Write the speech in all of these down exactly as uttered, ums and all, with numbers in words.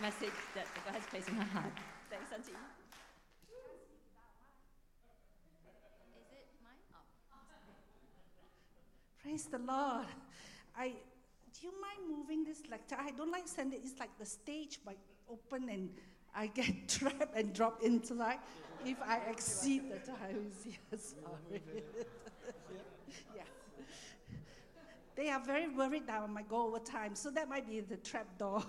message that God has placed in her heart. Thanks, Auntie. Is it mine? Oh. Praise the Lord. I do you mind moving this lecture? I don't like sending it. It's like the stage might open and I get trapped and drop into like if I exceed the times. Yes, sorry. Yeah. They are very worried that I might go over time, so that might be the trap doors.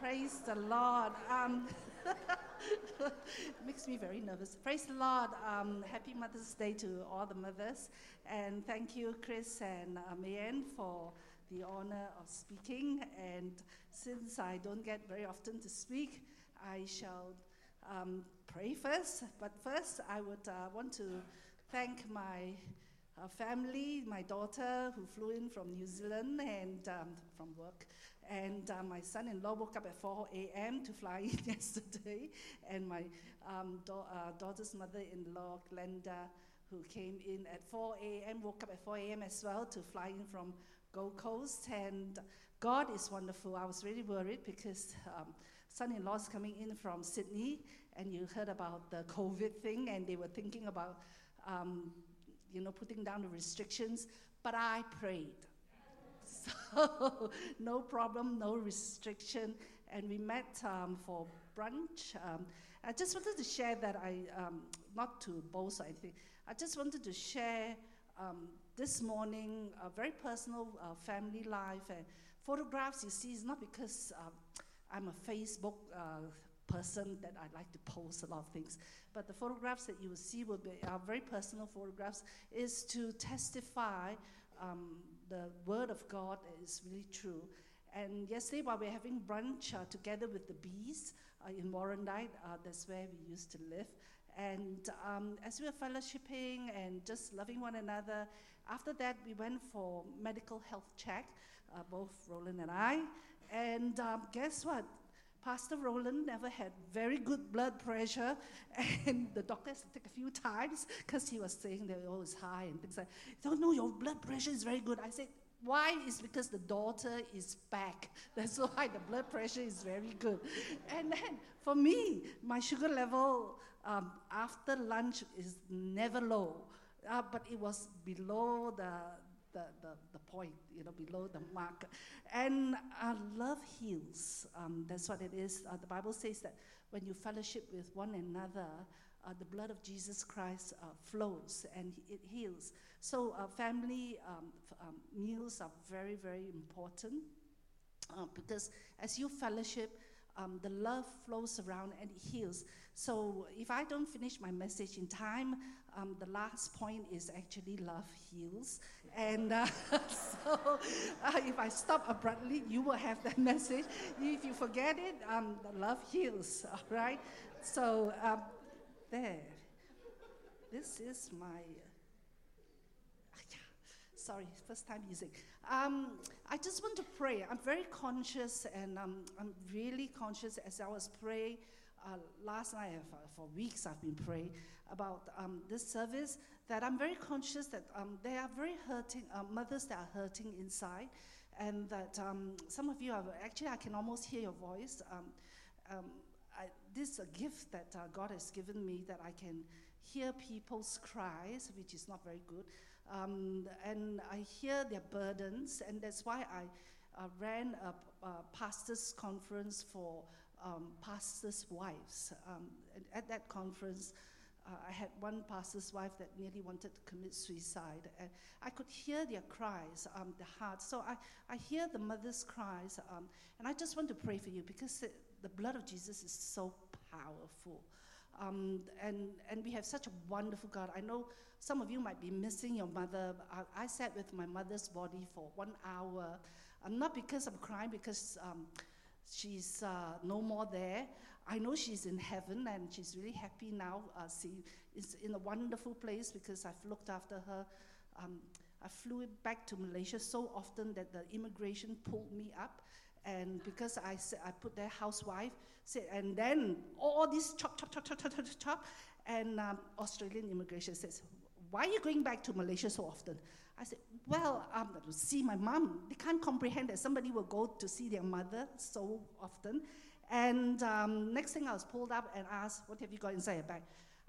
Praise the Lord. Um, makes me very nervous. Praise the Lord. Um, happy Mother's Day to all the mothers. And thank you, Chris and uh, Mayan, for the honor of speaking. And since I don't get very often to speak, I shall um, pray first. But first, I would uh, want to thank my uh, family, my daughter who flew in from New Zealand and um, from work. And uh, my son-in-law woke up at four a.m. to fly in yesterday. And my um, da- uh, daughter's mother-in-law, Glenda, who came in at four a.m., woke up at four a.m. as well to fly in from Gold Coast. And God is wonderful. I was really worried because um, son-in-law is coming in from Sydney, and you heard about the COVID thing, and they were thinking about, um, you know, putting down the restrictions. But I prayed. So no problem, no restriction, and we met um, for brunch. Um, I just wanted to share that I, um, not to boast or anything, I just wanted to share um, this morning a very personal uh, family life. And photographs, you see, is not because um, I'm a Facebook uh, person that I like to post a lot of things, but the photographs that you will see will be uh, very personal photographs, is to testify um, the word of God is really true. And yesterday while we were having brunch uh, together with the bees uh, in Warrandyte, uh, that's where we used to live. And um, as we were fellowshipping and just loving one another, after that we went for medical health check, uh, both Roland and I. And um, guess what? Pastor Roland never had very good blood pressure, and the doctors took a few times because he was saying they were always high and things like that. Don't know, your blood pressure is very good. I said, why? It's because the daughter is back. That's why the blood pressure is very good. And then for me, my sugar level um, after lunch is never low, uh, but it was below the The, the, the point, you know, below the mark. And uh, love heals. Um, that's what it is. Uh, the Bible says that when you fellowship with one another, uh, the blood of Jesus Christ uh, flows and it heals. So uh, family um, f- um, meals are very, very important uh, because as you fellowship, Um, the love flows around and it heals. So if I don't finish my message in time, um, the last point is actually love heals. And uh, so uh, if I stop abruptly, you will have that message. If you forget it, um, the love heals, all right? So um, there. This is my... Sorry, first time using. Um, I just want to pray. I'm very conscious, and um, I'm really conscious as I was praying uh, last night. Uh, for weeks, I've been praying about um, this service. That I'm very conscious that um, there are very hurting uh, mothers that are hurting inside, and that um, some of you are actually. I can almost hear your voice. Um, um, I, this is a gift that uh, God has given me that I can hear people's cries, which is not very good. Um, and I hear their burdens, and that's why I uh, ran a, a pastors' conference for um, pastors' wives. Um, at that conference, uh, I had one pastor's wife that nearly wanted to commit suicide, and I could hear their cries, um, the heart. So I, I hear the mother's cries, um, and I just want to pray for you because it, the blood of Jesus is so powerful. Um, and, and we have such a wonderful God. I know some of you might be missing your mother. I, I sat with my mother's body for one hour. Um, not because I'm crying, because um, she's uh, no more there. I know she's in heaven, and she's really happy now. Uh, she is in a wonderful place because I've looked after her. Um, I flew back to Malaysia so often that the immigration pulled me up. And because I said, I put their housewife, said, and then all this chop, chop, chop, chop, chop, chop, chop, and um, Australian immigration says, why are you going back to Malaysia so often? I said, well, um, to see my mom. They can't comprehend that somebody will go to see their mother so often. And um, next thing I was pulled up and asked, what have you got inside your bag?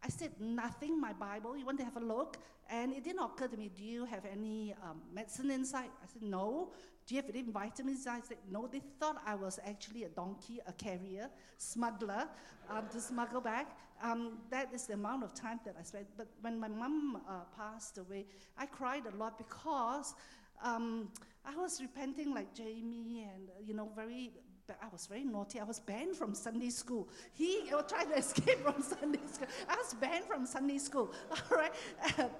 I said, nothing, my Bible. You want to have a look? And it didn't occur to me, do you have any um, medicine inside? I said, no. Do you have any vitamins inside? I said, no. They thought I was actually a donkey, a carrier, smuggler, um, to smuggle back. Um, that is the amount of time that I spent. But when my mom uh, passed away, I cried a lot because um, I was repenting like Jamie and, you know, very... I was very naughty. I was banned from Sunday school. He was trying to escape from Sunday school. I was banned from Sunday school, all right,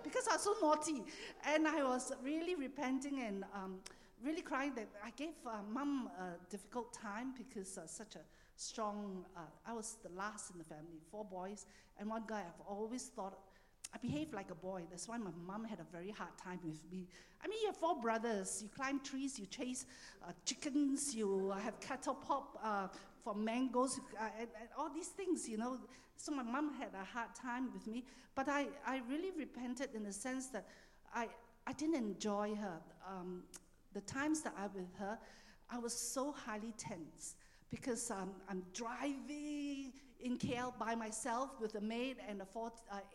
because I was so naughty. And I was really repenting and um, really crying that I gave uh, Mum a difficult time because uh, such a strong, uh, I was the last in the family, four boys and one guy. I've always thought I behaved like a boy. That's why my mom had a very hard time with me. I mean, you have four brothers. You climb trees. You chase uh, chickens. You have cattle pop uh, for mangoes uh, and, and all these things, you know. So my mom had a hard time with me. But I, I really repented in the sense that I, I didn't enjoy her. Um, the times that I was with her, I was so highly tense because um, I'm driving in K L by myself with a maid and a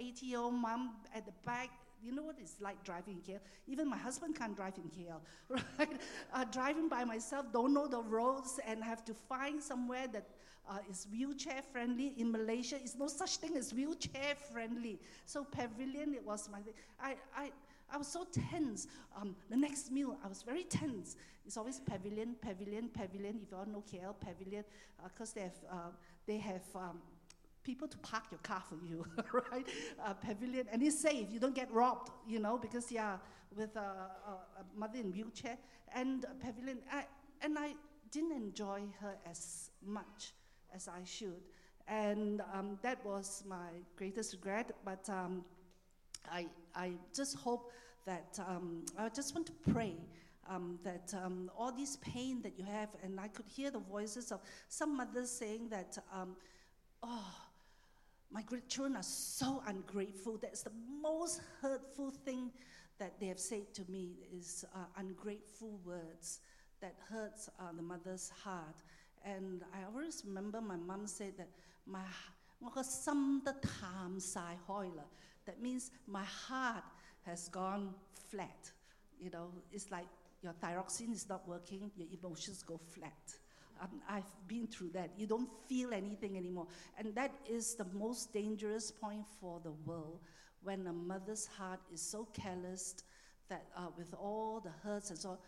eighty-year-old mom at the back. You know what it's like driving in K L? Even my husband can't drive in K L, right? Uh, driving by myself, don't know the roads, and have to find somewhere that uh, is wheelchair-friendly. In Malaysia, it's no such thing as wheelchair-friendly. So pavilion, it was my thing. I, I, I was so tense. Um, the next meal, I was very tense. It's always pavilion, pavilion, pavilion. If you all know K L, pavilion, because uh, they have... Uh, They have um, people to park your car for you, right? Uh, pavilion, and it's safe. You don't get robbed, you know, because yeah, with a, a, a mother in wheelchair and a pavilion. I, and I didn't enjoy her as much as I should, and um, that was my greatest regret. But um, I, I just hope that um, I just want to pray. Um, that um, all this pain that you have, and I could hear the voices of some mothers saying that, um, oh, my great children are so ungrateful. That's the most hurtful thing that they have said to me is uh, ungrateful words that hurts uh, the mother's heart. And I always remember my mom said that, my, that means my heart has gone flat. You know, it's like, your thyroxine is not working, your emotions go flat. Um, I've been through that. You don't feel anything anymore. And that is the most dangerous point for the world, when a mother's heart is so calloused that uh, with all the hurts and so on,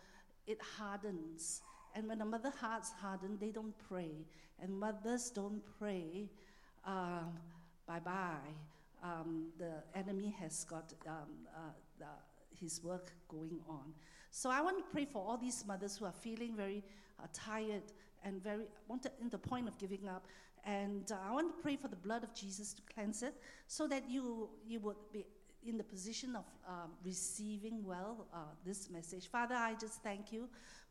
it hardens. And when a mother's heart's hardened, they don't pray. And mothers don't pray, um, bye-bye. Um, the enemy has got um, uh, the, his work going on. So I want to pray for all these mothers who are feeling very uh, tired and very wanted in the point of giving up. And uh, I want to pray for the blood of Jesus to cleanse it, so that you you would be in the position of um, receiving well uh, this message. Father, I just thank you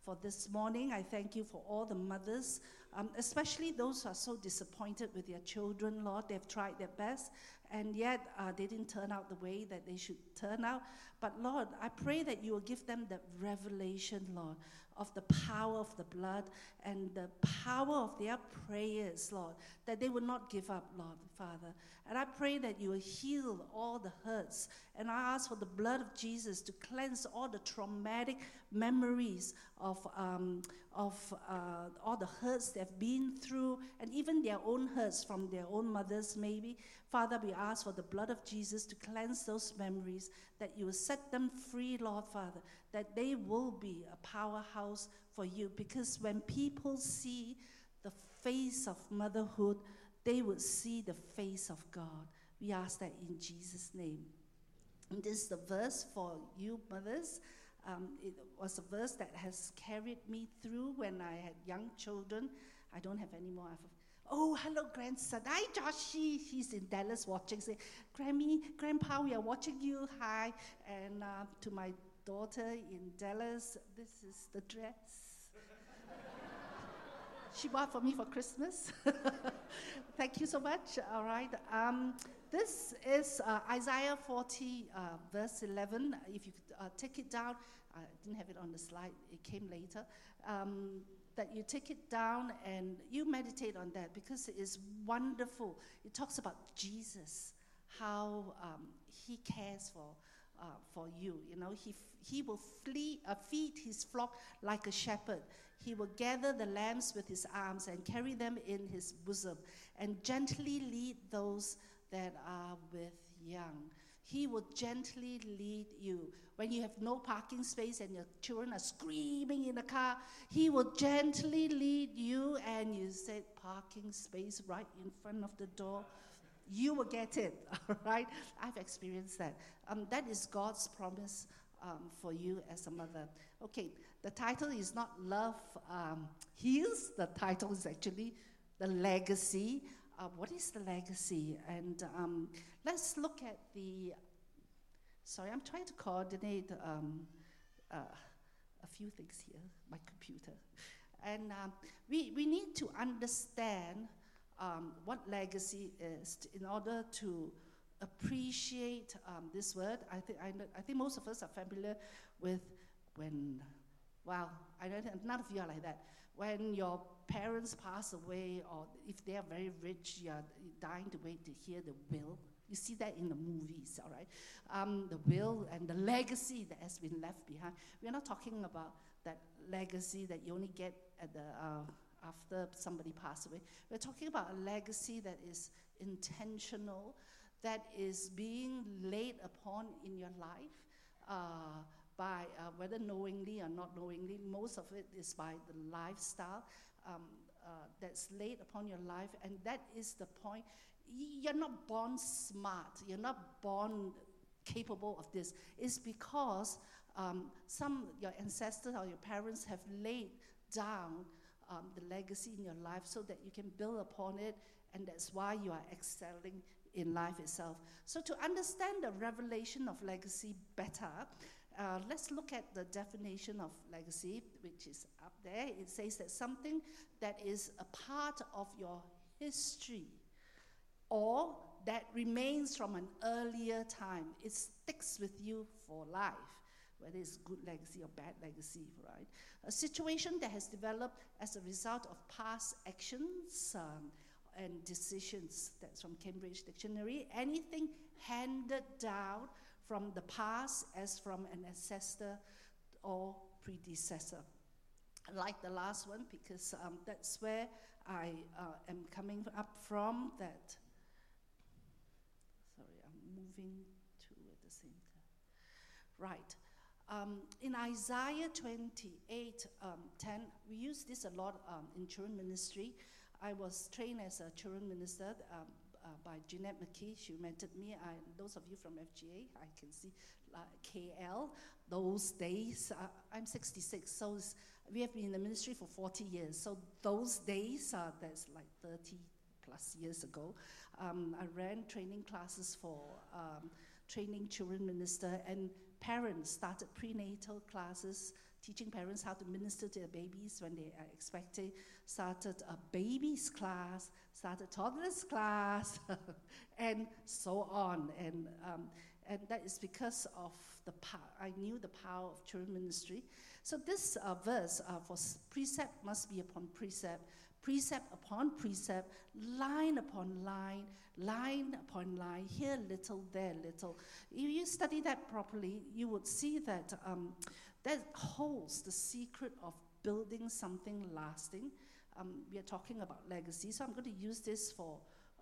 for this morning. I thank you for all the mothers, um, especially those who are so disappointed with their children, Lord. They've tried their best, and yet uh, they didn't turn out the way that they should turn out. But Lord, I pray that you will give them the revelation, Lord, of the power of the blood and the power of their prayers, Lord, that they will not give up, Lord, Father. And I pray that you will heal all the hurts. And I ask for the blood of Jesus to cleanse all the traumatic memories of um, of uh, all the hurts they've been through, and even their own hurts from their own mothers, maybe. Father, we ask for the blood of Jesus to cleanse those memories, that you will set them free, Lord, Father, that they will be a powerhouse for you. Because when people see the face of motherhood, they will see the face of God. We ask that in Jesus' name. And this is the verse for you, mothers. Um, it was a verse that has carried me through when I had young children. I don't have any more. I've Oh, hello, grandson. Hi, Joshie. He's in Dallas watching. Say, Grammy, Grandpa, we are watching you. Hi. And uh, to my daughter in Dallas, this is the dress she bought for me for Christmas. Thank you so much. All right. Um, This is uh, Isaiah forty, uh, verse eleven. If you could uh, take it down. I didn't have it on the slide. It came later. Um, that you take it down and you meditate on that because it is wonderful. It talks about Jesus, how um, he cares for uh, for you. You know, he f- he will flee, uh, feed his flock like a shepherd. He will gather the lambs with his arms and carry them in his bosom and gently lead those that are with young. He will gently lead you. When you have no parking space and your children are screaming in the car, he will gently lead you, and you said parking space right in front of the door. You will get it, all right? I've experienced that. Um, that is God's promise um, for you as a mother. Okay, the title is not Love um, Heals. The title is actually The Legacy. Uh, what is the legacy? And um, let's look at the, sorry, I'm trying to coordinate um, uh, a few things here, my computer. And um, we, we need to understand um, what legacy is to, in order to appreciate um, this word. I, th- I, know, I think most of us are familiar with when, well, I don't think, none of you are like that. When your parents pass away, or if they are very rich, you are dying to wait to hear the will. You see that in the movies, all right? Um, the will and the legacy that has been left behind. We're not talking about that legacy that you only get at the uh, after somebody passed away. We're talking about a legacy that is intentional, that is being laid upon in your life, uh, by uh, whether knowingly or not knowingly. Most of it is by the lifestyle um, uh, that's laid upon your life, and that is the point. You're not born smart, you're not born capable of this. It's because um, some your ancestors or your parents have laid down um, the legacy in your life so that you can build upon it, and that's why you are excelling in life itself. So to understand the revelation of legacy better, Uh, let's look at the definition of legacy, which is up there. It says that something that is a part of your history or that remains from an earlier time. It sticks with you for life, whether it's good legacy or bad legacy, right? A situation that has developed as a result of past actions um, and decisions. That's from Cambridge Dictionary. Anything handed down from the past as from an ancestor or predecessor. I like the last one because um, that's where I uh, am coming up from. That, sorry, I'm moving to at the same time. Right, um, in Isaiah twenty-eight, um, ten, we use this a lot um, in children ministry. I was trained as a children minister um, Uh, by Jeanette McKee. She mentored me. I, those of you from F G A, I can see uh, K L, those days. Uh, I'm sixty-six, so we have been in the ministry for forty years. So those days, uh, that's like thirty plus years ago, um, I ran training classes for um, training children minister, and parents started prenatal classes, teaching parents how to minister to their babies when they are expecting, started a babies class, started toddlers class, and so on. And um, and that is because of the power. I knew the power of children ministry. So this uh, verse, uh, for precept must be upon precept, precept upon precept, line upon line, line upon line, here little, there little. If you study that properly, you would see that um, that holds the secret of building something lasting. Um, we are talking about legacy, so I'm going to use this for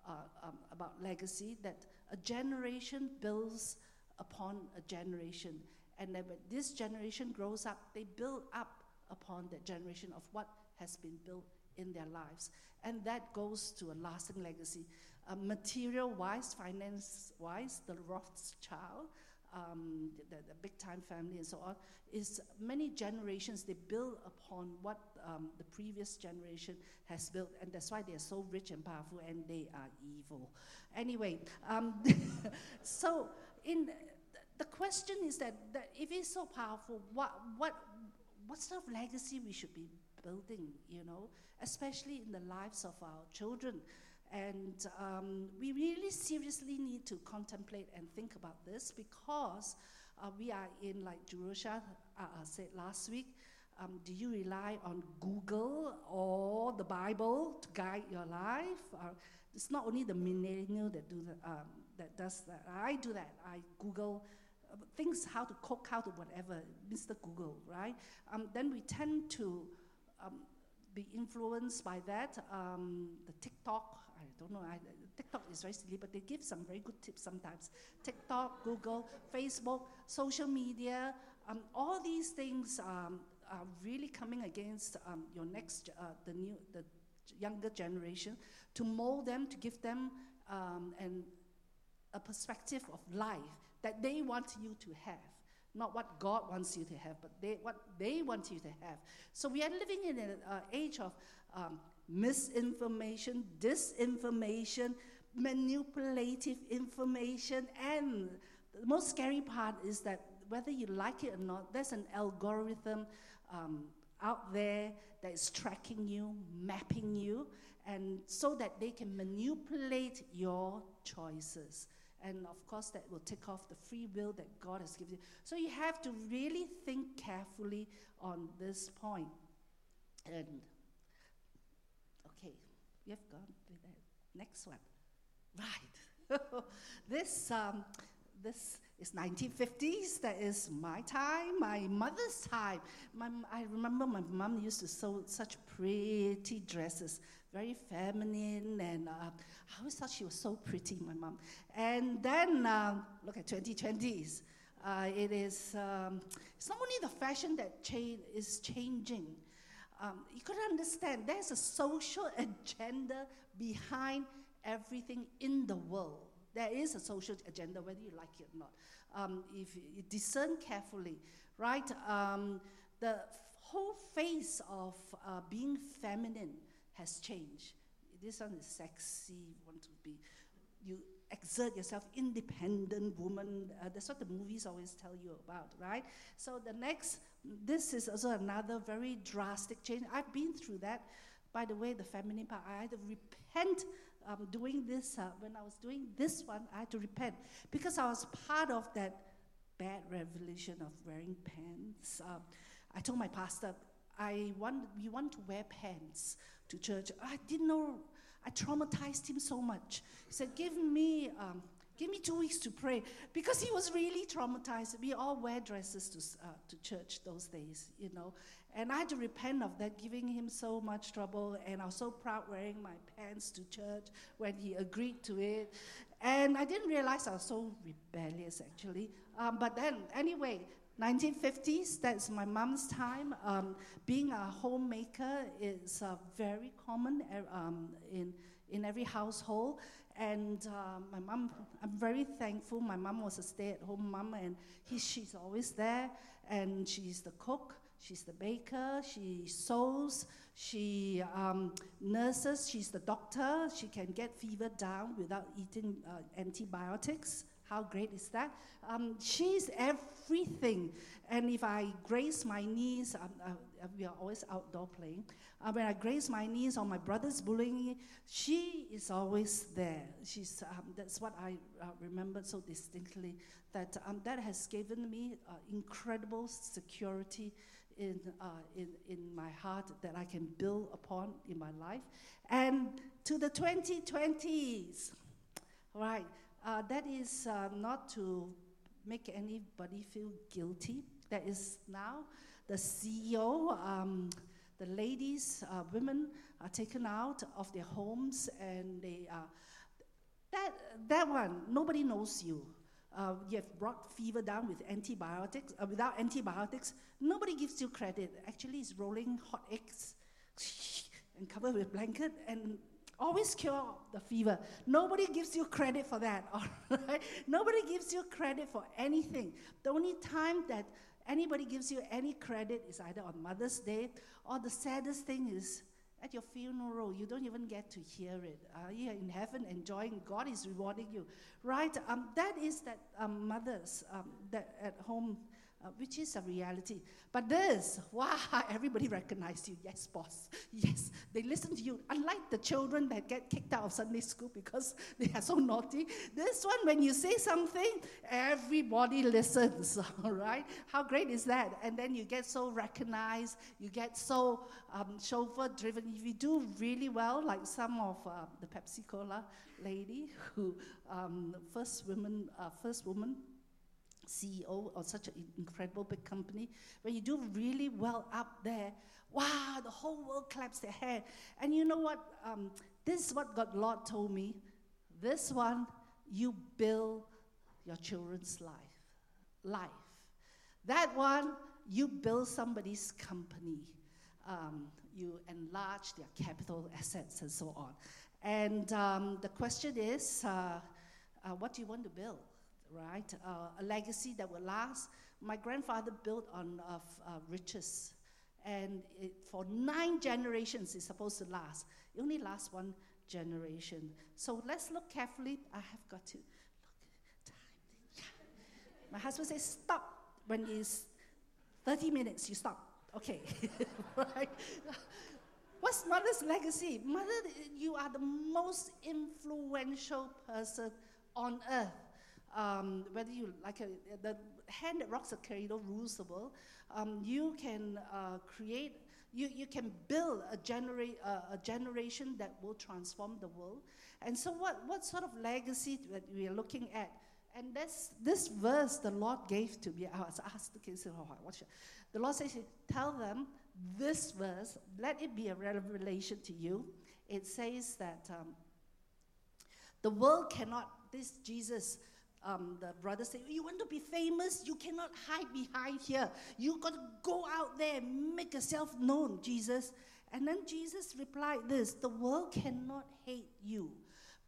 uh, um, about legacy, that a generation builds upon a generation. And then when this generation grows up, they build up upon that generation of what has been built in their lives. And that goes to a lasting legacy. Uh, material-wise, finance-wise, the Rothschild, Um, the, the big-time family and so on, is many generations, they build upon what um, the previous generation has built, and that's why they are so rich and powerful, and they are evil. Anyway, um, so in th- the question is that, that if it's so powerful, what what what sort of legacy we should be building, you know, especially in the lives of our children. And um, we really seriously need to contemplate and think about this, because uh, we are in, like Jerusha uh, said last week, um, do you rely on Google or the Bible to guide your life? Uh, it's not only the millennial that do the, um, that does that. I do that. I Google uh, things, how to cook, how to whatever, Mister Google, right? Um, then we tend to um, be influenced by that. Um, the TikTok, I don't know, I, TikTok is very silly, but they give some very good tips sometimes. TikTok, Google, Facebook, social media, um, all these things um, are really coming against um, your next, uh, the new, the younger generation, to mold them, to give them um, and a perspective of life that they want you to have. Not what God wants you to have, but they, what they want you to have. So we are living in an uh, age of um, misinformation, disinformation, manipulative information, and the most scary part is that whether you like it or not, there's an algorithm um, out there that is tracking you, mapping you, and so that they can manipulate your choices. And of course, that will take off the free will that God has given you. So you have to really think carefully on this point. And okay, we have gone with that. Next one, right? this um, this is nineteen fifties. That is my time, my mother's time. My, I remember my mom used to sew such pretty dresses. Very feminine, and uh, I always thought she was so pretty, my mom. And then, um, look at twenty twenties. Uh, it is, um, it's not only the fashion that cha- is changing. Um, you could understand there's a social agenda behind everything in the world. There is a social agenda, whether you like it or not. Um, if you discern carefully, right? Um, the whole face of uh, being feminine has changed. This one is sexy, you want to be, you exert yourself, independent woman. Uh, that's what the movies always tell you about, right? So the next, this is also another very drastic change. I've been through that. By the way, the feminine part, I had to repent um, doing this. Uh, when I was doing this one, I had to repent because I was part of that bad revolution of wearing pants. Um, I told my pastor, I want, we want to wear pants to church. I didn't know, I traumatized him so much. He said, give me um, give me two weeks to pray, because he was really traumatized. We all wear dresses to uh, to church those days, you know. And I had to repent of that, giving him so much trouble, and I was so proud wearing my pants to church when he agreed to it. And I didn't realize I was so rebellious, actually. Um, but then, anyway, nineteen fifties, that's my mom's time. Um, being a homemaker is uh, very common um, in in every household. And uh, my mom, I'm very thankful. My mom was a stay-at-home mom, and he, she's always there. And she's the cook, she's the baker, she sews, she um, nurses, she's the doctor. She can get fever down without eating uh, antibiotics. How great is that? Um, she's everything. And if I graze my knees, um, uh, we are always outdoor playing. Uh, when I graze my knees or my brother's bullying me, she is always there. She's um, that's what I uh, remember so distinctly. That um, that has given me uh, incredible security in uh, in in my heart that I can build upon in my life. And to the twenty twenties, right. Uh, that is uh, not to make anybody feel guilty. That is now the C E O, um, the ladies, uh, women are taken out of their homes, and they are, that, that one, nobody knows you. Uh, you have brought fever down with antibiotics, uh, without antibiotics, nobody gives you credit. Actually, it's rolling hot eggs and covered with blanket, and always cure the fever. Nobody gives you credit for that, all right? Nobody gives you credit for anything. The only time that anybody gives you any credit is either on Mother's Day, or the saddest thing is at your funeral. You don't even get to hear it. Uh, you're in heaven enjoying. God is rewarding you, right? Um, that is that um, mothers, um, that at home uh, which is a reality. But this, wow, everybody recognized you. Yes, boss. Yes, they listen to you. Unlike the children that get kicked out of Sunday school because they are so naughty, this one, when you say something, everybody listens, all right? How great is that? And then you get so recognized, you get so um, chauffeur-driven. If you do really well, like some of uh, the Pepsi Cola lady, who um, first woman, uh, first woman, C E O of such an incredible big company, when you do really well up there, wow, the whole world claps their hands. And you know what? Um, this is what God Lord told me. This one, you build your children's life. Life. That one, you build somebody's company. Um, you enlarge their capital assets and so on. And um, the question is, uh, uh, what do you want to build? Right, uh, a legacy that will last. My grandfather built on uh, uh, riches, and it, for nine generations it's supposed to last. It only lasts one generation. So let's look carefully. I have got to look. Time. Yeah. My husband says stop when it's thirty minutes. You stop. Okay, right. What's mother's legacy? Mother, you are the most influential person on earth. Um, whether you like a, the hand that rocks the cradle rules the world, um, you can uh, create, you, you can build a, genera- uh, a generation that will transform the world. And so, what, what sort of legacy that we are looking at? And that's this verse the Lord gave to me. I was asked the kids, the Lord says, "Tell them this verse. Let it be a revelation to you." It says that um, the world cannot. This Jesus. Um, the brother said, you want to be famous? You cannot hide behind here. You got to go out there and make yourself known, Jesus. And then Jesus replied this, the world cannot hate you,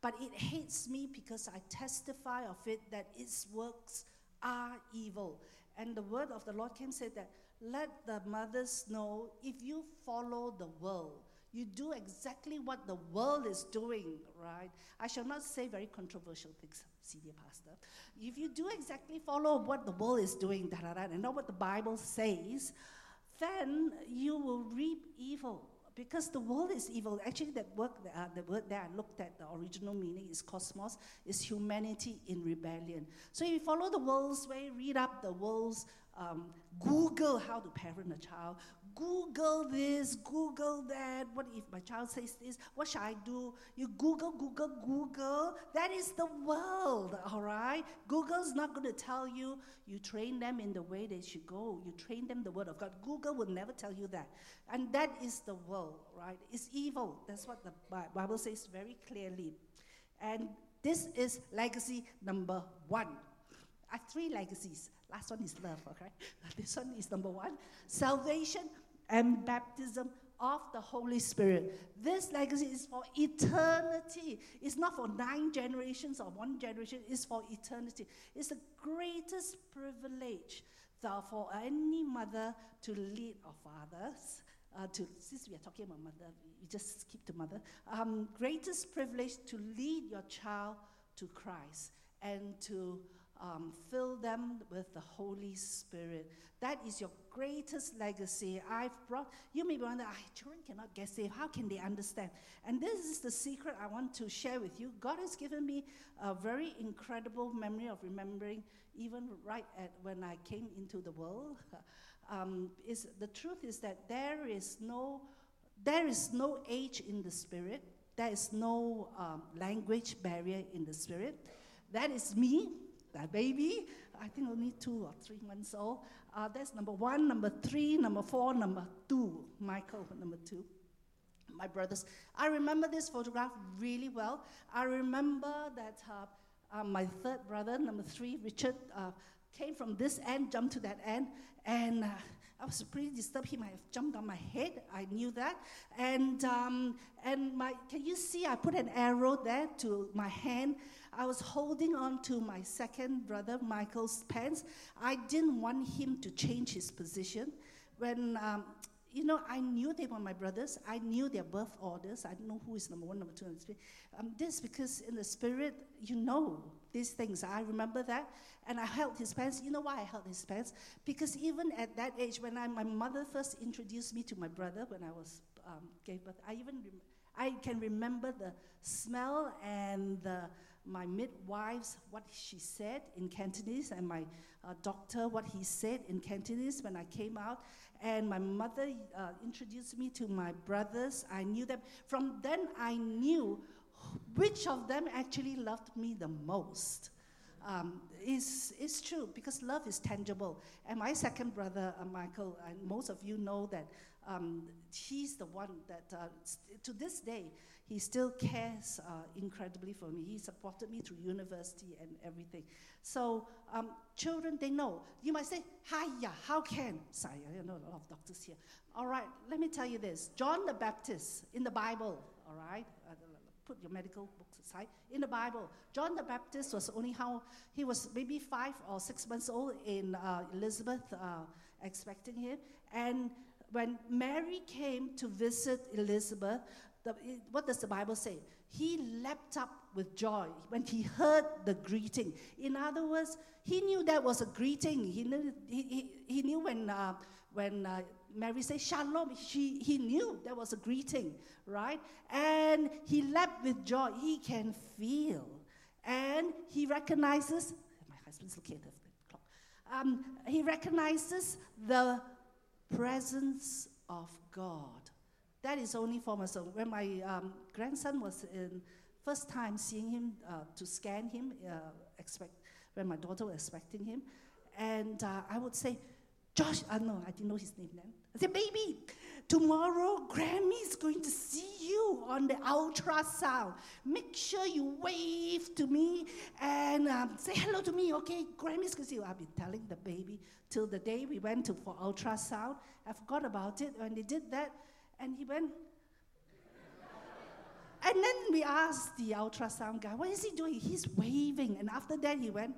but it hates me because I testify of it that its works are evil. And the word of the Lord came and said that, let the mothers know if you follow the world, you do exactly what the world is doing, right? I shall not say very controversial things, senior pastor. If you do exactly follow what the world is doing, da, da, da, and not what the Bible says, then you will reap evil because the world is evil. Actually, that word, uh, the word that I looked at, the original meaning is cosmos, is humanity in rebellion. So if you follow the world's way, read up the world's, um, Google how to parent a child, Google this, Google that. What if my child says this? What shall I do? You Google, Google, Google. That is the world, all right? Google's not going to tell you. You train them in the way they should go. You train them the word of God. Google will never tell you that. And that is the world, right? It's evil. That's what the Bible says very clearly. And this is legacy number one. I have three legacies. Last one is love, okay? This one is number one. Salvation and baptism of the Holy Spirit. This legacy is for eternity. It's not for nine generations or one generation. It's for eternity. It's the greatest privilege for any mother to lead our fathers. Uh, to, since we are talking about mother, we just keep to mother. Um, greatest privilege to lead your child to Christ and to Um, fill them with the Holy Spirit. That is your greatest legacy. I've brought, you may be wondering, ah, children cannot get saved. How can they understand? And this is the secret I want to share with you. God has given me a very incredible memory of remembering, even right at when I came into the world. um, is the truth is that there is no, there is no age in the Spirit. There is no um, language barrier in the Spirit. That is me. That baby, I think only two or three months old. Uh, that's number one, number three, number four, number two. Michael, number two. My brothers. I remember this photograph really well. I remember that uh, uh, my third brother, number three, Richard, uh, came from this end, jumped to that end, and uh, I was pretty disturbed. He might have jumped on my head. I knew that. And um, and my, can you see? I put an arrow there to my hand. I was holding on to my second brother, Michael's pants. I didn't want him to change his position. When um, you know, I knew they were my brothers. I knew their birth orders. I know who is number one, number two, number three. Um, this because in the spirit, you know these things. I remember that. And I held his pants. You know why I held his pants? Because even at that age, when I, my mother first introduced me to my brother when I was um, gave birth, I even rem- I can remember the smell and the, my midwives, what she said in Cantonese, and my uh, doctor, what he said in Cantonese when I came out. And my mother uh, introduced me to my brothers. I knew them. From then, I knew which of them actually loved me the most. Um, it's, it's true, because love is tangible. And my second brother, uh, Michael, and most of you know that um, he's the one that, uh, st- to this day, he still cares uh, incredibly for me. He supported me through university and everything. So um, children, they know. You might say, hiya, how can? Sorry, I know a lot of doctors here. All right, let me tell you this. John the Baptist in the Bible, all right? Uh, put your medical books aside. In the Bible, John the Baptist was only how, he was maybe five or six months old in uh, Elizabeth uh, expecting him. And when Mary came to visit Elizabeth, the, what does the Bible say? He leapt up with joy when he heard the greeting. In other words, he knew that was a greeting. He knew, he, he, he knew when uh, when uh, Mary said shalom, she, he knew that was a greeting, right? And he leapt with joy. He can feel. And he recognizes, my husband's looking at the clock. Um, he recognizes the presence of God. That is only for myself. When my um, grandson was in, first time seeing him, uh, to scan him, uh, expect, when my daughter was expecting him, and uh, I would say, Josh, uh, no, I didn't know his name then. I said, baby, tomorrow Grammy's going to see you on the ultrasound. Make sure you wave to me and um, say hello to me, okay? Grammy's going to see you. I've been telling the baby till the day we went to for ultrasound. I forgot about it. When they did that, and he went. And then we asked the ultrasound guy, what is he doing? He's waving. And after that, he went.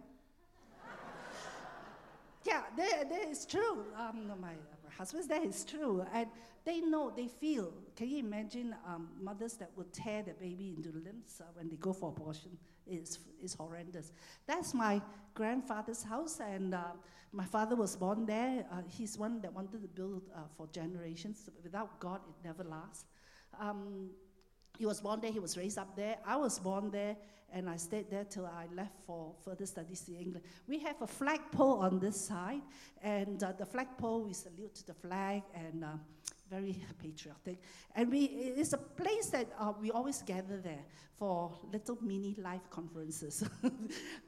Yeah, that, that is true. Um, no, my, my husband's there is true. And they know, they feel. Can you imagine um, mothers that would tear their baby into limbs uh, when they go for abortion? It's, it's horrendous. That's my grandfather's house, and uh, my father was born there. Uh, he's one that wanted to build uh, for generations. Without God, it never lasts. Um, he was born there. He was raised up there. I was born there. And I stayed there till I left for further studies to England. We have a flagpole on this side, and uh, the flagpole, we salute to the flag, and uh, very patriotic. And we it's a place that uh, we always gather there for little mini life conferences.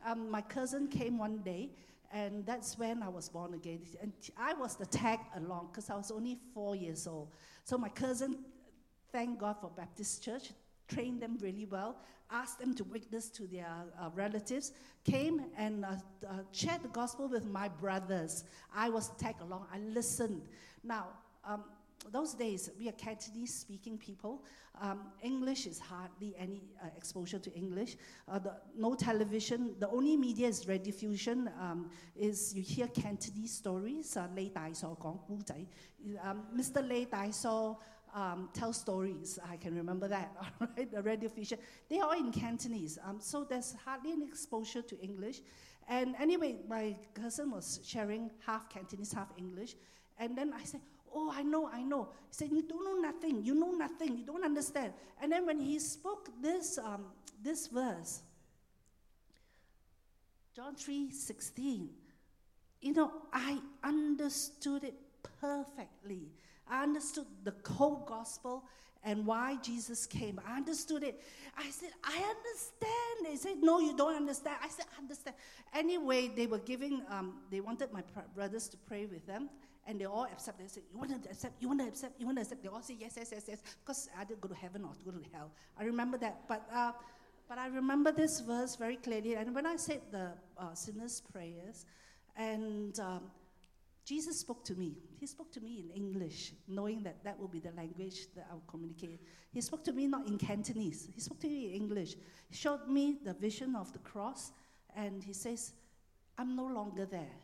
um, my cousin came one day, and that's when I was born again. And I was the tag along, because I was only four years old. So my cousin, thank God for Baptist Church, trained them really well, asked them to witness to their uh, relatives, came and uh, uh, shared the gospel with my brothers. I was tagged along. I listened. Now, um, those days, we are Cantonese-speaking people. Um, English is hardly any uh, exposure to English. Uh, the, no television. The only media is Rediffusion. Um, is you hear Cantonese stories. Uh, um, Mister Lei Tai So Um, tell stories. I can remember that. All right, the Rediffusion. They are in Cantonese, um, so there's hardly an exposure to English. And anyway, my cousin was sharing half Cantonese, half English. And then I said, "Oh, I know, I know." He said, "You don't know nothing. You know nothing. You don't understand." And then when he spoke this um, this verse, John three sixteen, you know, I understood it perfectly. I understood the whole gospel and why Jesus came. I understood it. I said, I understand. They said, no, you don't understand. I said, I understand. Anyway, they were giving, um, they wanted my brothers to pray with them, and they all accepted. They said, you want to accept? You want to accept? You want to accept? They all said, yes, yes, yes, yes, because I didn't go to heaven or go to hell. I remember that. But uh, but I remember this verse very clearly. And when I said the uh, sinner's prayers, and um, Jesus spoke to me. He spoke to me in English, knowing that that will be the language that I will communicate. He spoke to me not in Cantonese. He spoke to me in English. He showed me the vision of the cross, and he says, I'm no longer there.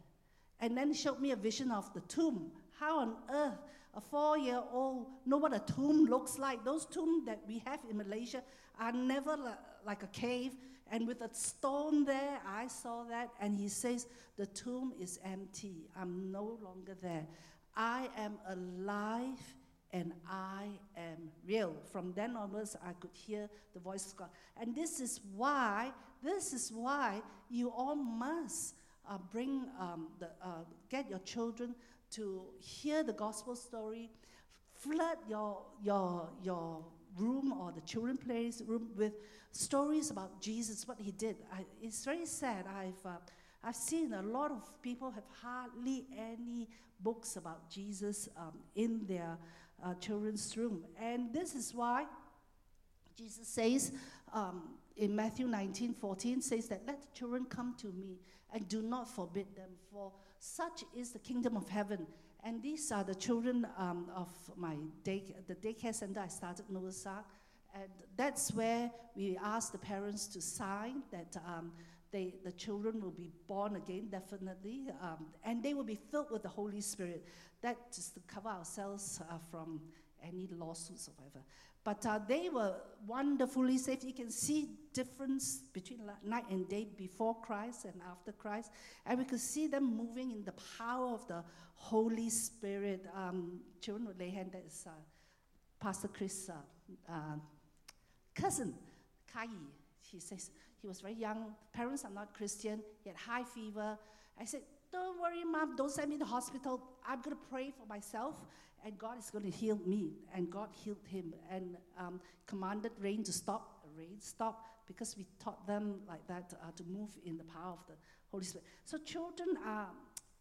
And then he showed me a vision of the tomb, How on earth a four-year-old know what a tomb looks like? Those tombs that we have in Malaysia are never la- like a cave, and with a stone there, I saw that, and he says, the tomb is empty. I'm no longer there. I am alive and I am real. From then onwards, I could hear the voice of God. And this is why, this is why you all must uh, bring, um, the, uh, get your children to hear the gospel story, flood your your your room or the children's play room with stories about Jesus, what he did. I, it's very sad. I've uh, I've seen a lot of people have hardly any books about Jesus um, in their uh, children's room, and this is why Jesus says um, in Matthew nineteen fourteen says that let the children come to me and do not forbid them, for such is the kingdom of heaven. And these are the children um, of my day, the daycare center I started, Noah's Ark. And that's where we asked the parents to sign that um, they, the children will be born again, definitely. Um, and they will be filled with the Holy Spirit. That is to cover ourselves uh, from any lawsuits or whatever. But uh, they were wonderfully safe. You can see difference between night and day before Christ and after Christ. And we could see them moving in the power of the Holy Spirit. Um, children would lay hand. That is uh, Pastor Chris' uh, uh, cousin, Kai Yi. He says he was very young. Parents are not Christian. He had high fever. I said, don't worry, Mom. Don't send me to the hospital. I'm going to pray for myself. And God is going to heal me. And God healed him and um, commanded rain to stop. Rain stopped because we taught them like that uh, to move in the power of the Holy Spirit. So children are,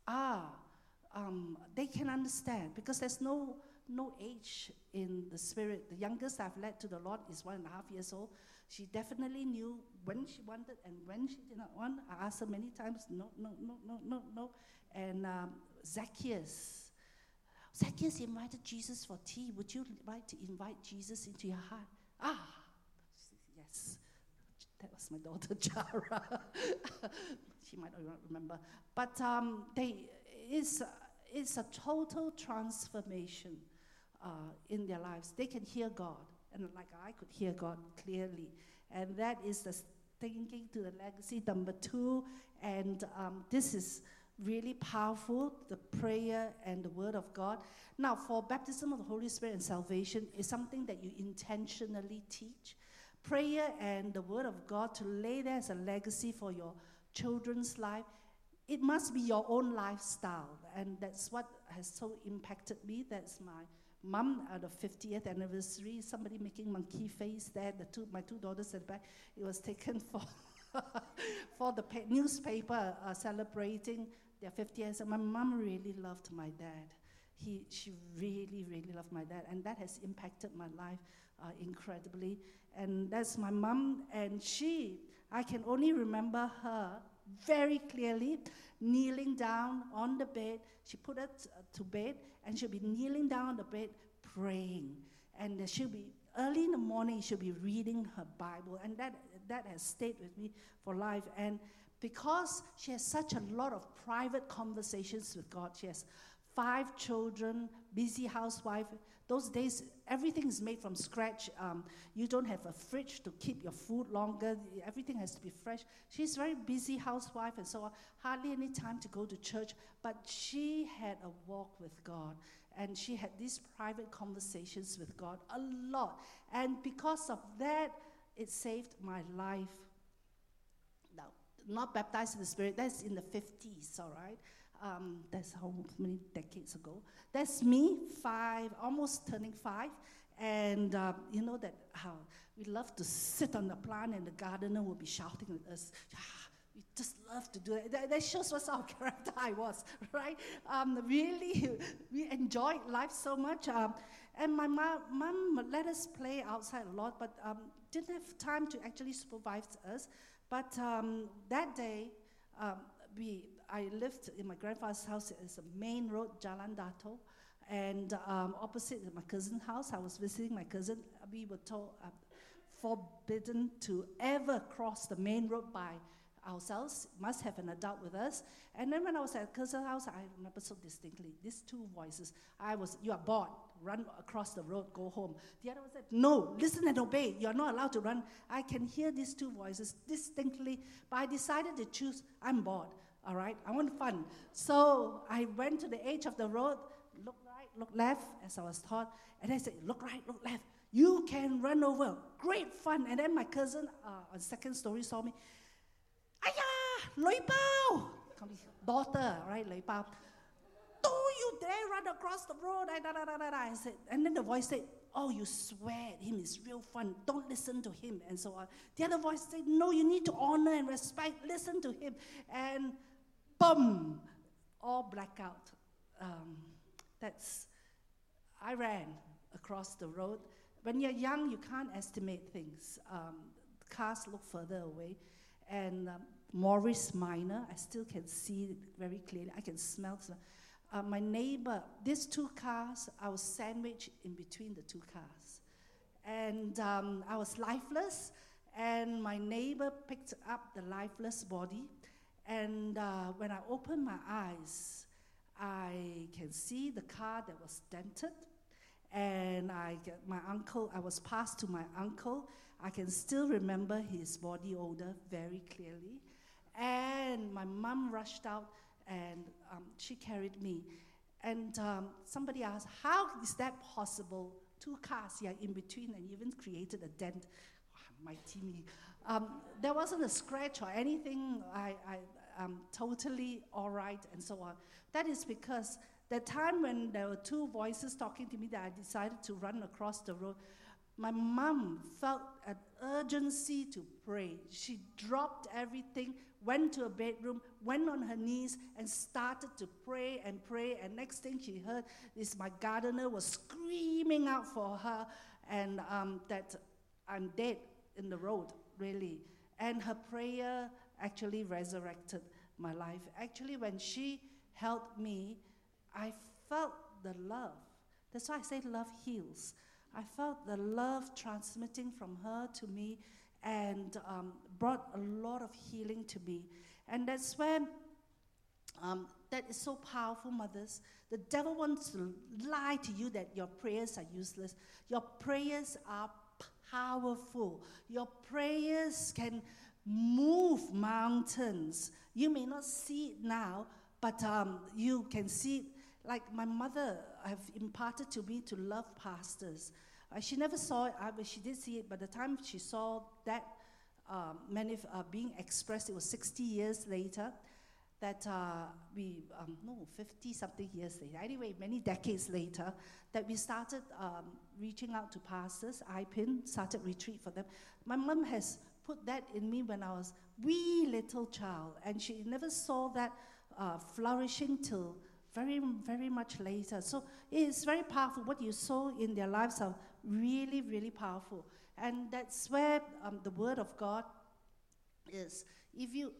are um, they can understand because there's no no age in the Spirit. The youngest I've led to the Lord is one and a half years old. She definitely knew when she wanted and when she did not want. I asked her many times, no, no, no, no, no, no. And um, Zacchaeus. Zacchaeus invited Jesus for tea. Would you like to invite Jesus into your heart? Ah, yes. That was my daughter, Jara. She might not remember. But um, they, it's, it's a total transformation uh, in their lives. They can hear God, and like I could hear God clearly. And that is the thinking to the legacy number two. And um, this is really powerful, the prayer and the word of God. Now, for baptism of the Holy Spirit and salvation is something that you intentionally teach. Prayer and the word of God to lay there as a legacy for your children's life. It must be your own lifestyle, and that's what has so impacted me. That's my mum at the fiftieth anniversary, somebody making monkey face there, the two, my two daughters at the back. It was taken for for the pa- newspaper uh, celebrating their fiftieth. And my mom really loved my dad. He, she really, really loved my dad. And that has impacted my life uh, incredibly. And that's my mom. And she, I can only remember her very clearly, kneeling down on the bed. She put her t- to bed, and she'll be kneeling down on the bed, praying. And uh, she'll be, early in the morning, she'll be reading her Bible. And that that has stayed with me for life. And because she has such a lot of private conversations with God, she has five children, busy housewife. Those days, everything is made from scratch. Um, you don't have a fridge to keep your food longer. Everything has to be fresh. She's very busy housewife and so on. Hardly any time to go to church. But she had a walk with God. And she had these private conversations with God a lot. And because of that, it saved my life. Now, not baptized in the Spirit, that's in the fifties, all right? Um, that's how many decades ago. That's me, five, almost turning five. And um, you know that how we love to sit on the plant and the gardener will be shouting at us. We just love to do that. That, that shows what sort of character I was, right? Um, really, we enjoyed life so much. Um, and my mom, mom let us play outside a lot, but um, didn't have time to actually supervise us. But um, that day, um, we I lived in my grandfather's house. It's a main road, Jalan Dato, and um, opposite my cousin's house. I was visiting my cousin. We were told, uh, forbidden to ever cross the main road by ourselves, must have an adult with us. And then when I was at Cursor's house, I remember so distinctly, these two voices. I was, you are bored, run across the road, go home. The other one said, no, listen and obey, you are not allowed to run. I can hear these two voices distinctly, but I decided to choose, I'm bored, all right? I want fun. So I went to the edge of the road, looked right, looked left, as I was taught, and I said, look right, look left. You can run over. Great fun. And then my cousin uh, on second story saw me. Ayah, Loi Pao. Daughter, right, Loi Pao. Do you dare run across the road? I, da, da, da, da, da. I said, and then the voice said, oh, you swear at him. It's real fun. Don't listen to him. And so on. The other voice said, no, you need to honor and respect. Listen to him. And boom, all blackout. Um, that's, I ran across the road. When you're young, you can't estimate things. Um, cars look further away. And um, Morris Minor, I still can see it very clearly. I can smell it. Uh, my neighbor, these two cars, I was sandwiched in between the two cars. And um, I was lifeless. And my neighbor picked up the lifeless body. And uh, when I opened my eyes, I can see the car that was dented. And I, my uncle, I was passed to my uncle. I can still remember his body odor very clearly. And my mum rushed out, and um, she carried me. And um, somebody asked, how is that possible? Two cars, yeah, in between, and even created a dent. Oh, mighty me. Um, there wasn't a scratch or anything. I, I, I'm totally all right, and so on. That is because the time when there were two voices talking to me that I decided to run across the road, my mum felt an urgency to pray. She dropped everything, went to her bedroom, went on her knees, and started to pray and pray. And next thing she heard is my gardener was screaming out for her, and um, that I'm dead in the road, really. And her prayer actually resurrected my life. Actually, when she helped me, I felt the love. That's why I say love heals. I felt the love transmitting from her to me, and um, brought a lot of healing to me. And that's when, um, that is so powerful, mothers. The devil wants to lie to you that your prayers are useless. Your prayers are powerful. Your prayers can move mountains. You may not see it now, but um, you can see it. Like my mother, I've imparted to me to love pastors. Uh, she never saw it, uh, but she did see it. By the time she saw that um, manif- uh, being expressed, it was sixty years later that uh, we, um, no, fifty-something years later. Anyway, many decades later, that we started um, reaching out to pastors. I P I N started retreat for them. My mom has put that in me when I was wee little child, and she never saw that uh, flourishing till very, very much later. So it's very powerful. What you saw in their lives are really, really powerful. And that's where um, the Word of God is. If you,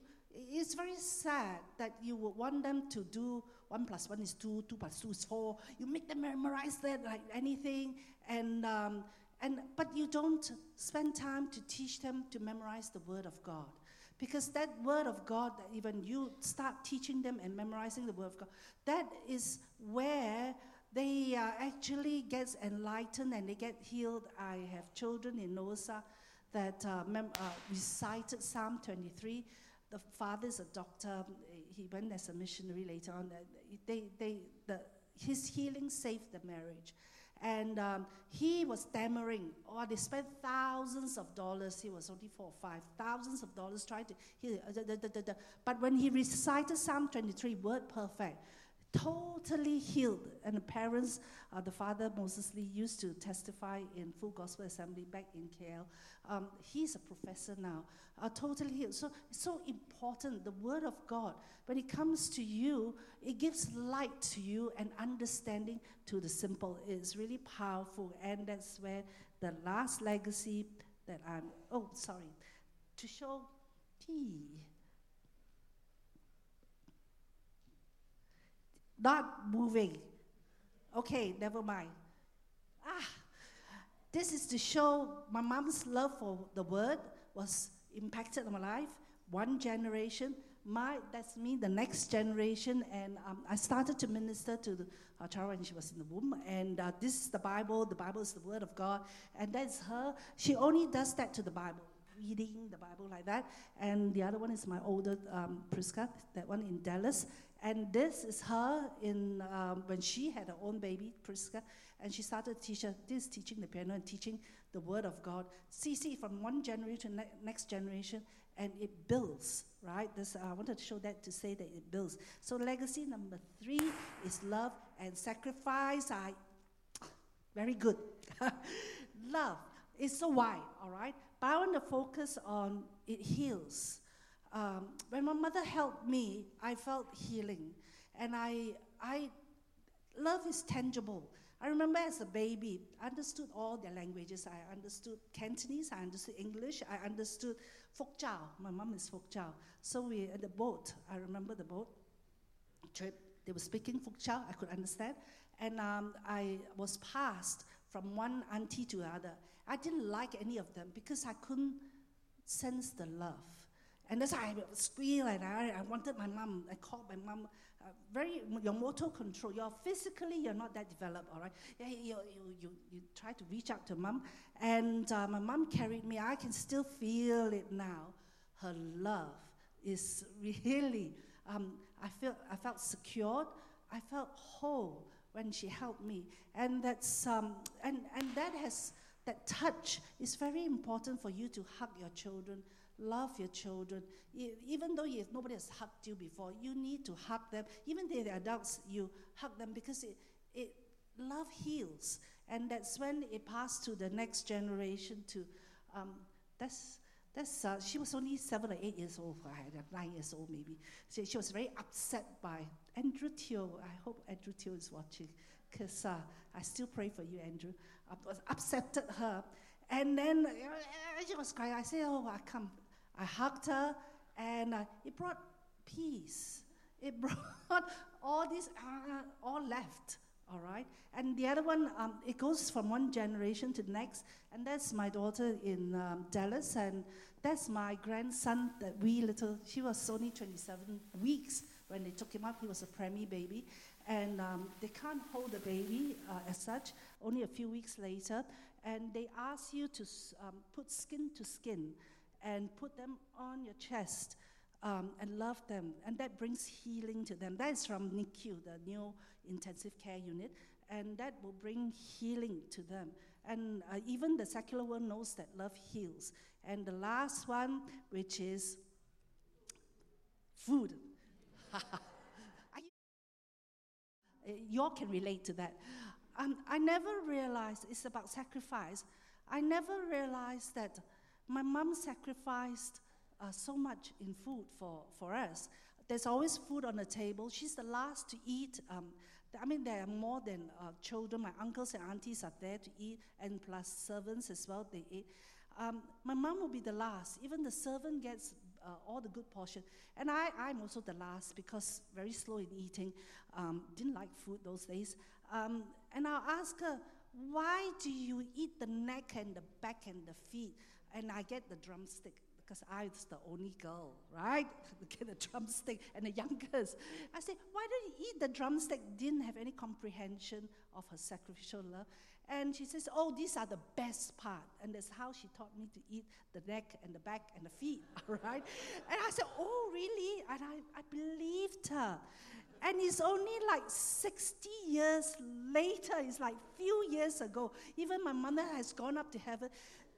it's very sad that you would want them to do one plus one is two, two plus two is four. You make them memorize that like anything, and um, and but you don't spend time to teach them to memorize the Word of God. Because that Word of God, that even you start teaching them and memorizing the Word of God, that is where they uh, actually get enlightened and they get healed. I have children in Noah's Ark that uh, mem- uh, recited Psalm twenty-three. The father is a doctor. He went as a missionary later on. They, they, the, his healing saved the marriage. And um, he was stammering. Oh, they spent thousands of dollars. He was only four or five. Thousands of dollars trying to... He, uh, da, da, da, da, da. But when he recited Psalm twenty-three, word perfect, totally healed. And the parents, uh, the father, Moses Lee, used to testify in Full Gospel Assembly back in K L. Um, he's a professor now. Uh, totally healed. So it's so important, the Word of God. When it comes to you, it gives light to you and understanding to the simple. It's really powerful. And that's where the last legacy that I'm... Oh, sorry. To show tea. Not moving. Okay, never mind. Ah, this is to show my mom's love for the Word was impacted on my life. one generation, my, that's me, the next generation, and um, I started to minister to the, uh, Jara when she was in the womb, and uh, this is the Bible, the Bible is the Word of God, and that's her. She only does that to the Bible, reading the Bible like that, and the other one is my older um, Priscilla, that one in Dallas, and this is her in um, when she had her own baby, Priscilla, and she started teaching, this teaching the piano and teaching the Word of God. C C from one generation to ne- next generation, and it builds, right? This, I wanted to show that to say that it builds. So legacy number three is love and sacrifice. I, very good. Love is so wide, all right? But I want to focus on it heals. Um, when my mother helped me, I felt healing. And I, I, love is tangible. I remember as a baby, I understood all their languages. I understood Cantonese, I understood English, I understood Fok Chow. My mom is Fok Chow. So we at the boat, I remember the boat trip. They were speaking Fok Chow, I could understand. And um, I was passed from one auntie to another. I didn't like any of them because I couldn't sense the love. And that's why I would squeal, and I, I wanted my mom, I called my mom. Uh, very, your motor control, you're physically, you're not that developed, all right? Yeah, you, you, you, you try to reach out to mom, and uh, my mom carried me. I can still feel it now. Her love is really, um, I, feel, I felt secured, I felt whole when she helped me. And that's, um, and, and that has, that touch is very important for you to hug your children, love your children. Even though you, nobody has hugged you before, you need to hug them. Even though they're adults, you hug them because it, it, love heals. And that's when it passed to the next generation to, um, that's, that's uh, she was only seven or eight years old, nine years old maybe. So she was very upset by Andrew Teo. I hope Andrew Teo is watching because uh, I still pray for you, Andrew. I was upset at her. And then uh, she was crying. I said, oh, I come. I hugged her, and uh, it brought peace. It brought all this, uh, all left, all right? And the other one, um, it goes from one generation to the next, and that's my daughter in um, Dallas, and that's my grandson, that wee little, she was only twenty-seven weeks when they took him up. He was a preemie baby, and um, they can't hold the baby uh, as such, only a few weeks later, and they ask you to um, put skin to skin, and put them on your chest, um, and love them. And that brings healing to them. That is from N I C U, the New Intensive Care Unit, and that will bring healing to them. And uh, even the secular world knows that love heals. And the last one, which is food. You all can relate to that. Um, I never realized it's about sacrifice. I never realized that my mom sacrificed uh, so much in food for, for us. There's always food on the table. She's the last to eat. Um, I mean, there are more than uh, children. My uncles and aunties are there to eat, and plus servants as well, they eat. Um, my mom will be the last. Even the servant gets uh, all the good portion. And I, I'm also the last because very slow in eating. Um, didn't like food those days. Um, and I'll ask her, why do you eat the neck and the back and the feet? And I get the drumstick, because I was the only girl, right? Get the drumstick, and the youngest. I said, why don't you eat the drumstick? Didn't have any comprehension of her sacrificial love. And she says, oh, these are the best part. And that's how she taught me to eat the neck and the back and the feet, all right? And I said, oh, really? And I, I believed her. And it's only like sixty years later, it's like few years ago, even my mother has gone up to heaven,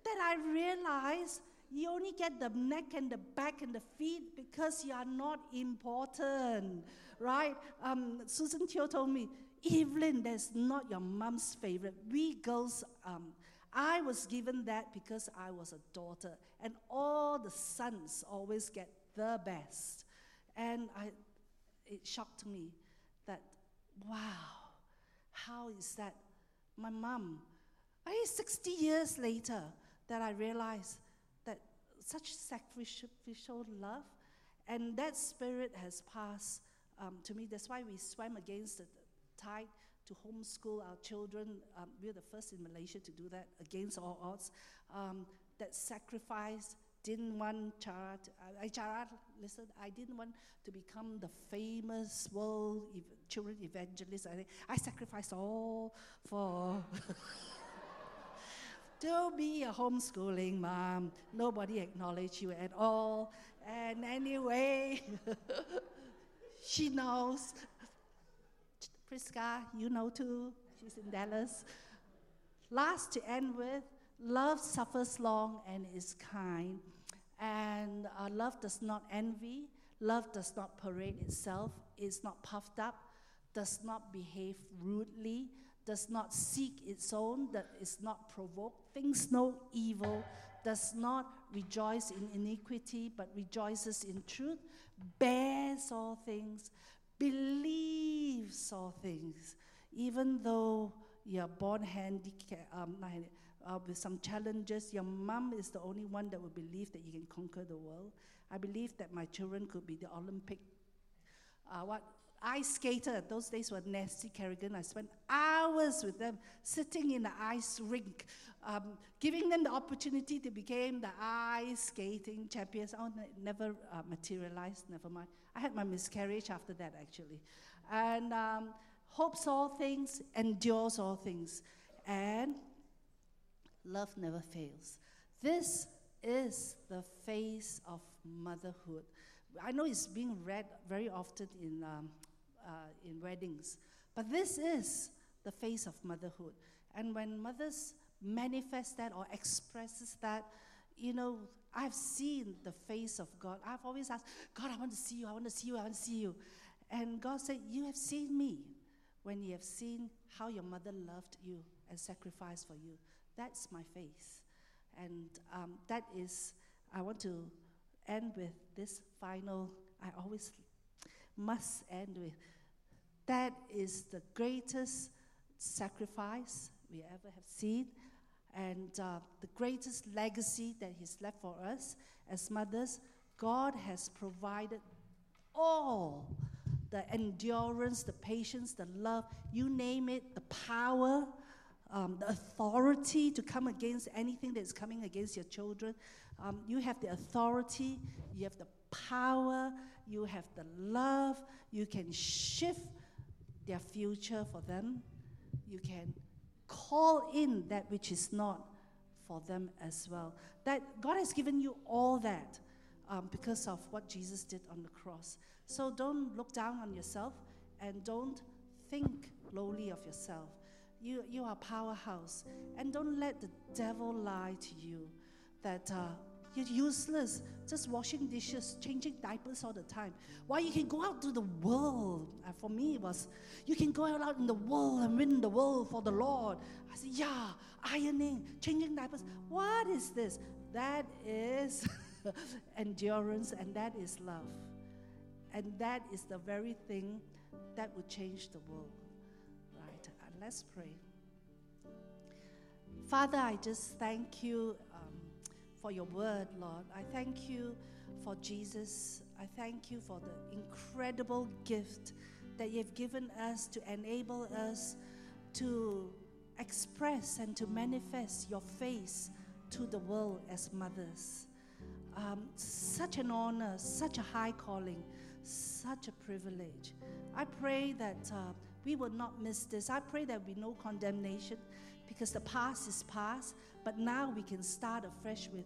that I realized you only get the neck and the back and the feet because you are not important, right? Um, Susan Teo told me, Evelyn, that's not your mom's favorite. We girls, um, I was given that because I was a daughter, and all the sons always get the best. And I, it shocked me that, wow, how is that? My mom, I mean, sixty years later, that I realized that such sacrificial love, and that spirit has passed um, to me. That's why we swam against the tide to homeschool our children. Um, we're the first in Malaysia to do that, against all odds. Um, that sacrifice, didn't want Jara, I, Jara, listen, I didn't want to become the famous world ev children evangelist. I, I sacrificed all for, to be a homeschooling mom. Nobody acknowledged you at all. And anyway, she knows. Prisca, you know too, she's in Dallas. Last to end with, love suffers long and is kind. And uh, love does not envy, love does not parade itself, is not puffed up, does not behave rudely, does not seek its own, that is not provoked, thinks no evil, does not rejoice in iniquity, but rejoices in truth, bears all things, believes all things, even though you're born handicapped, um, Uh, with some challenges. Your mom is the only one that will believe that you can conquer the world. I believe that my children could be the Olympic uh, what ice skater. Those days were nasty, Kerrigan. I spent hours with them sitting in the ice rink, um, giving them the opportunity to become the ice skating champions. Oh, it never uh, materialized, never mind. I had my miscarriage after that, actually. And um, hopes all things, endures all things. And love never fails. This is the face of motherhood. I know it's being read very often in, um, uh, in weddings, but this is the face of motherhood. And when mothers manifest that or expresses that, you know, I've seen the face of God. I've always asked, God, I want to see you, I want to see you, I want to see you. And God said, you have seen me when you have seen how your mother loved you and sacrificed for you. That's my face. And um, that is, I want to end with this final, I always must end with, that is the greatest sacrifice we ever have seen, and uh, the greatest legacy that he's left for us as mothers. God has provided all the endurance, the patience, the love, you name it, the power, Um, the authority to come against anything that's coming against your children. Um, you have the authority, you have the power, you have the love, you can shift their future for them. You can call in that which is not for them as well. That God has given you all that um, because of what Jesus did on the cross. So don't look down on yourself and don't think lowly of yourself. You, you are a powerhouse, and don't let the devil lie to you that uh, you're useless, just washing dishes, changing diapers all the time. While you can go out to the world, uh, for me it was, you can go out in the world and win the world for the Lord. I said, yeah, ironing, changing diapers. What is this? That is endurance, and that is love. And that is the very thing that will change the world. Let's pray. Father, I just thank you um, for your word, Lord. I thank you for Jesus. I thank you for the incredible gift that you've given us to enable us to express and to manifest your face to the world as mothers. Um, such an honor, such a high calling, such a privilege. I pray that uh, we will not miss this. I pray there will be no condemnation because the past is past, but now we can start afresh with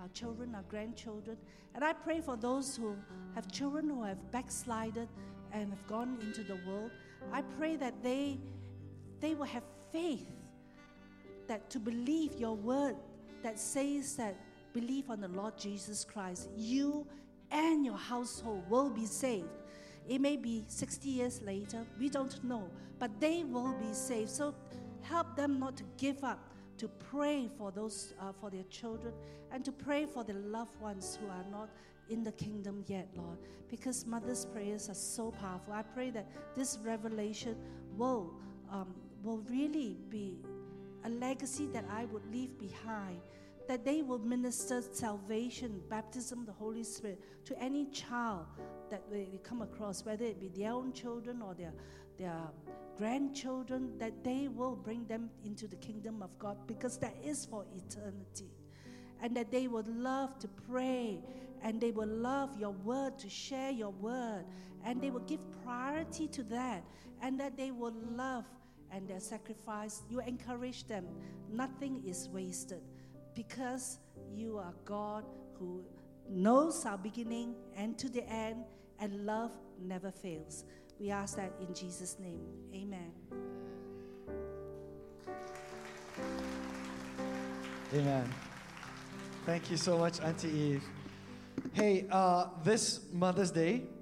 our children, our grandchildren. And I pray for those who have children who have backslided and have gone into the world. I pray that they, they will have faith that to believe your word that says that believe on the Lord Jesus Christ, you and your household will be saved. It may be sixty years later, we don't know, but they will be saved. So help them not to give up, to pray for those, uh, for their children, and to pray for their loved ones who are not in the kingdom yet, Lord, because mother's prayers are so powerful. I pray that this revelation will, um, will really be a legacy that I would leave behind, that they will minister salvation, baptism of the Holy Spirit to any child that they come across, whether it be their own children or their, their grandchildren, that they will bring them into the kingdom of God because that is for eternity. and that they would love to pray, and they would love your word, to share your word, and they would give priority to that, and that they would love and their sacrifice. You encourage them. Nothing is wasted, because you are God who knows our beginning and to the end, and love never fails. We ask that in Jesus' name. Amen. Amen. Thank you so much, Auntie Eve. Hey, uh, this Mother's Day,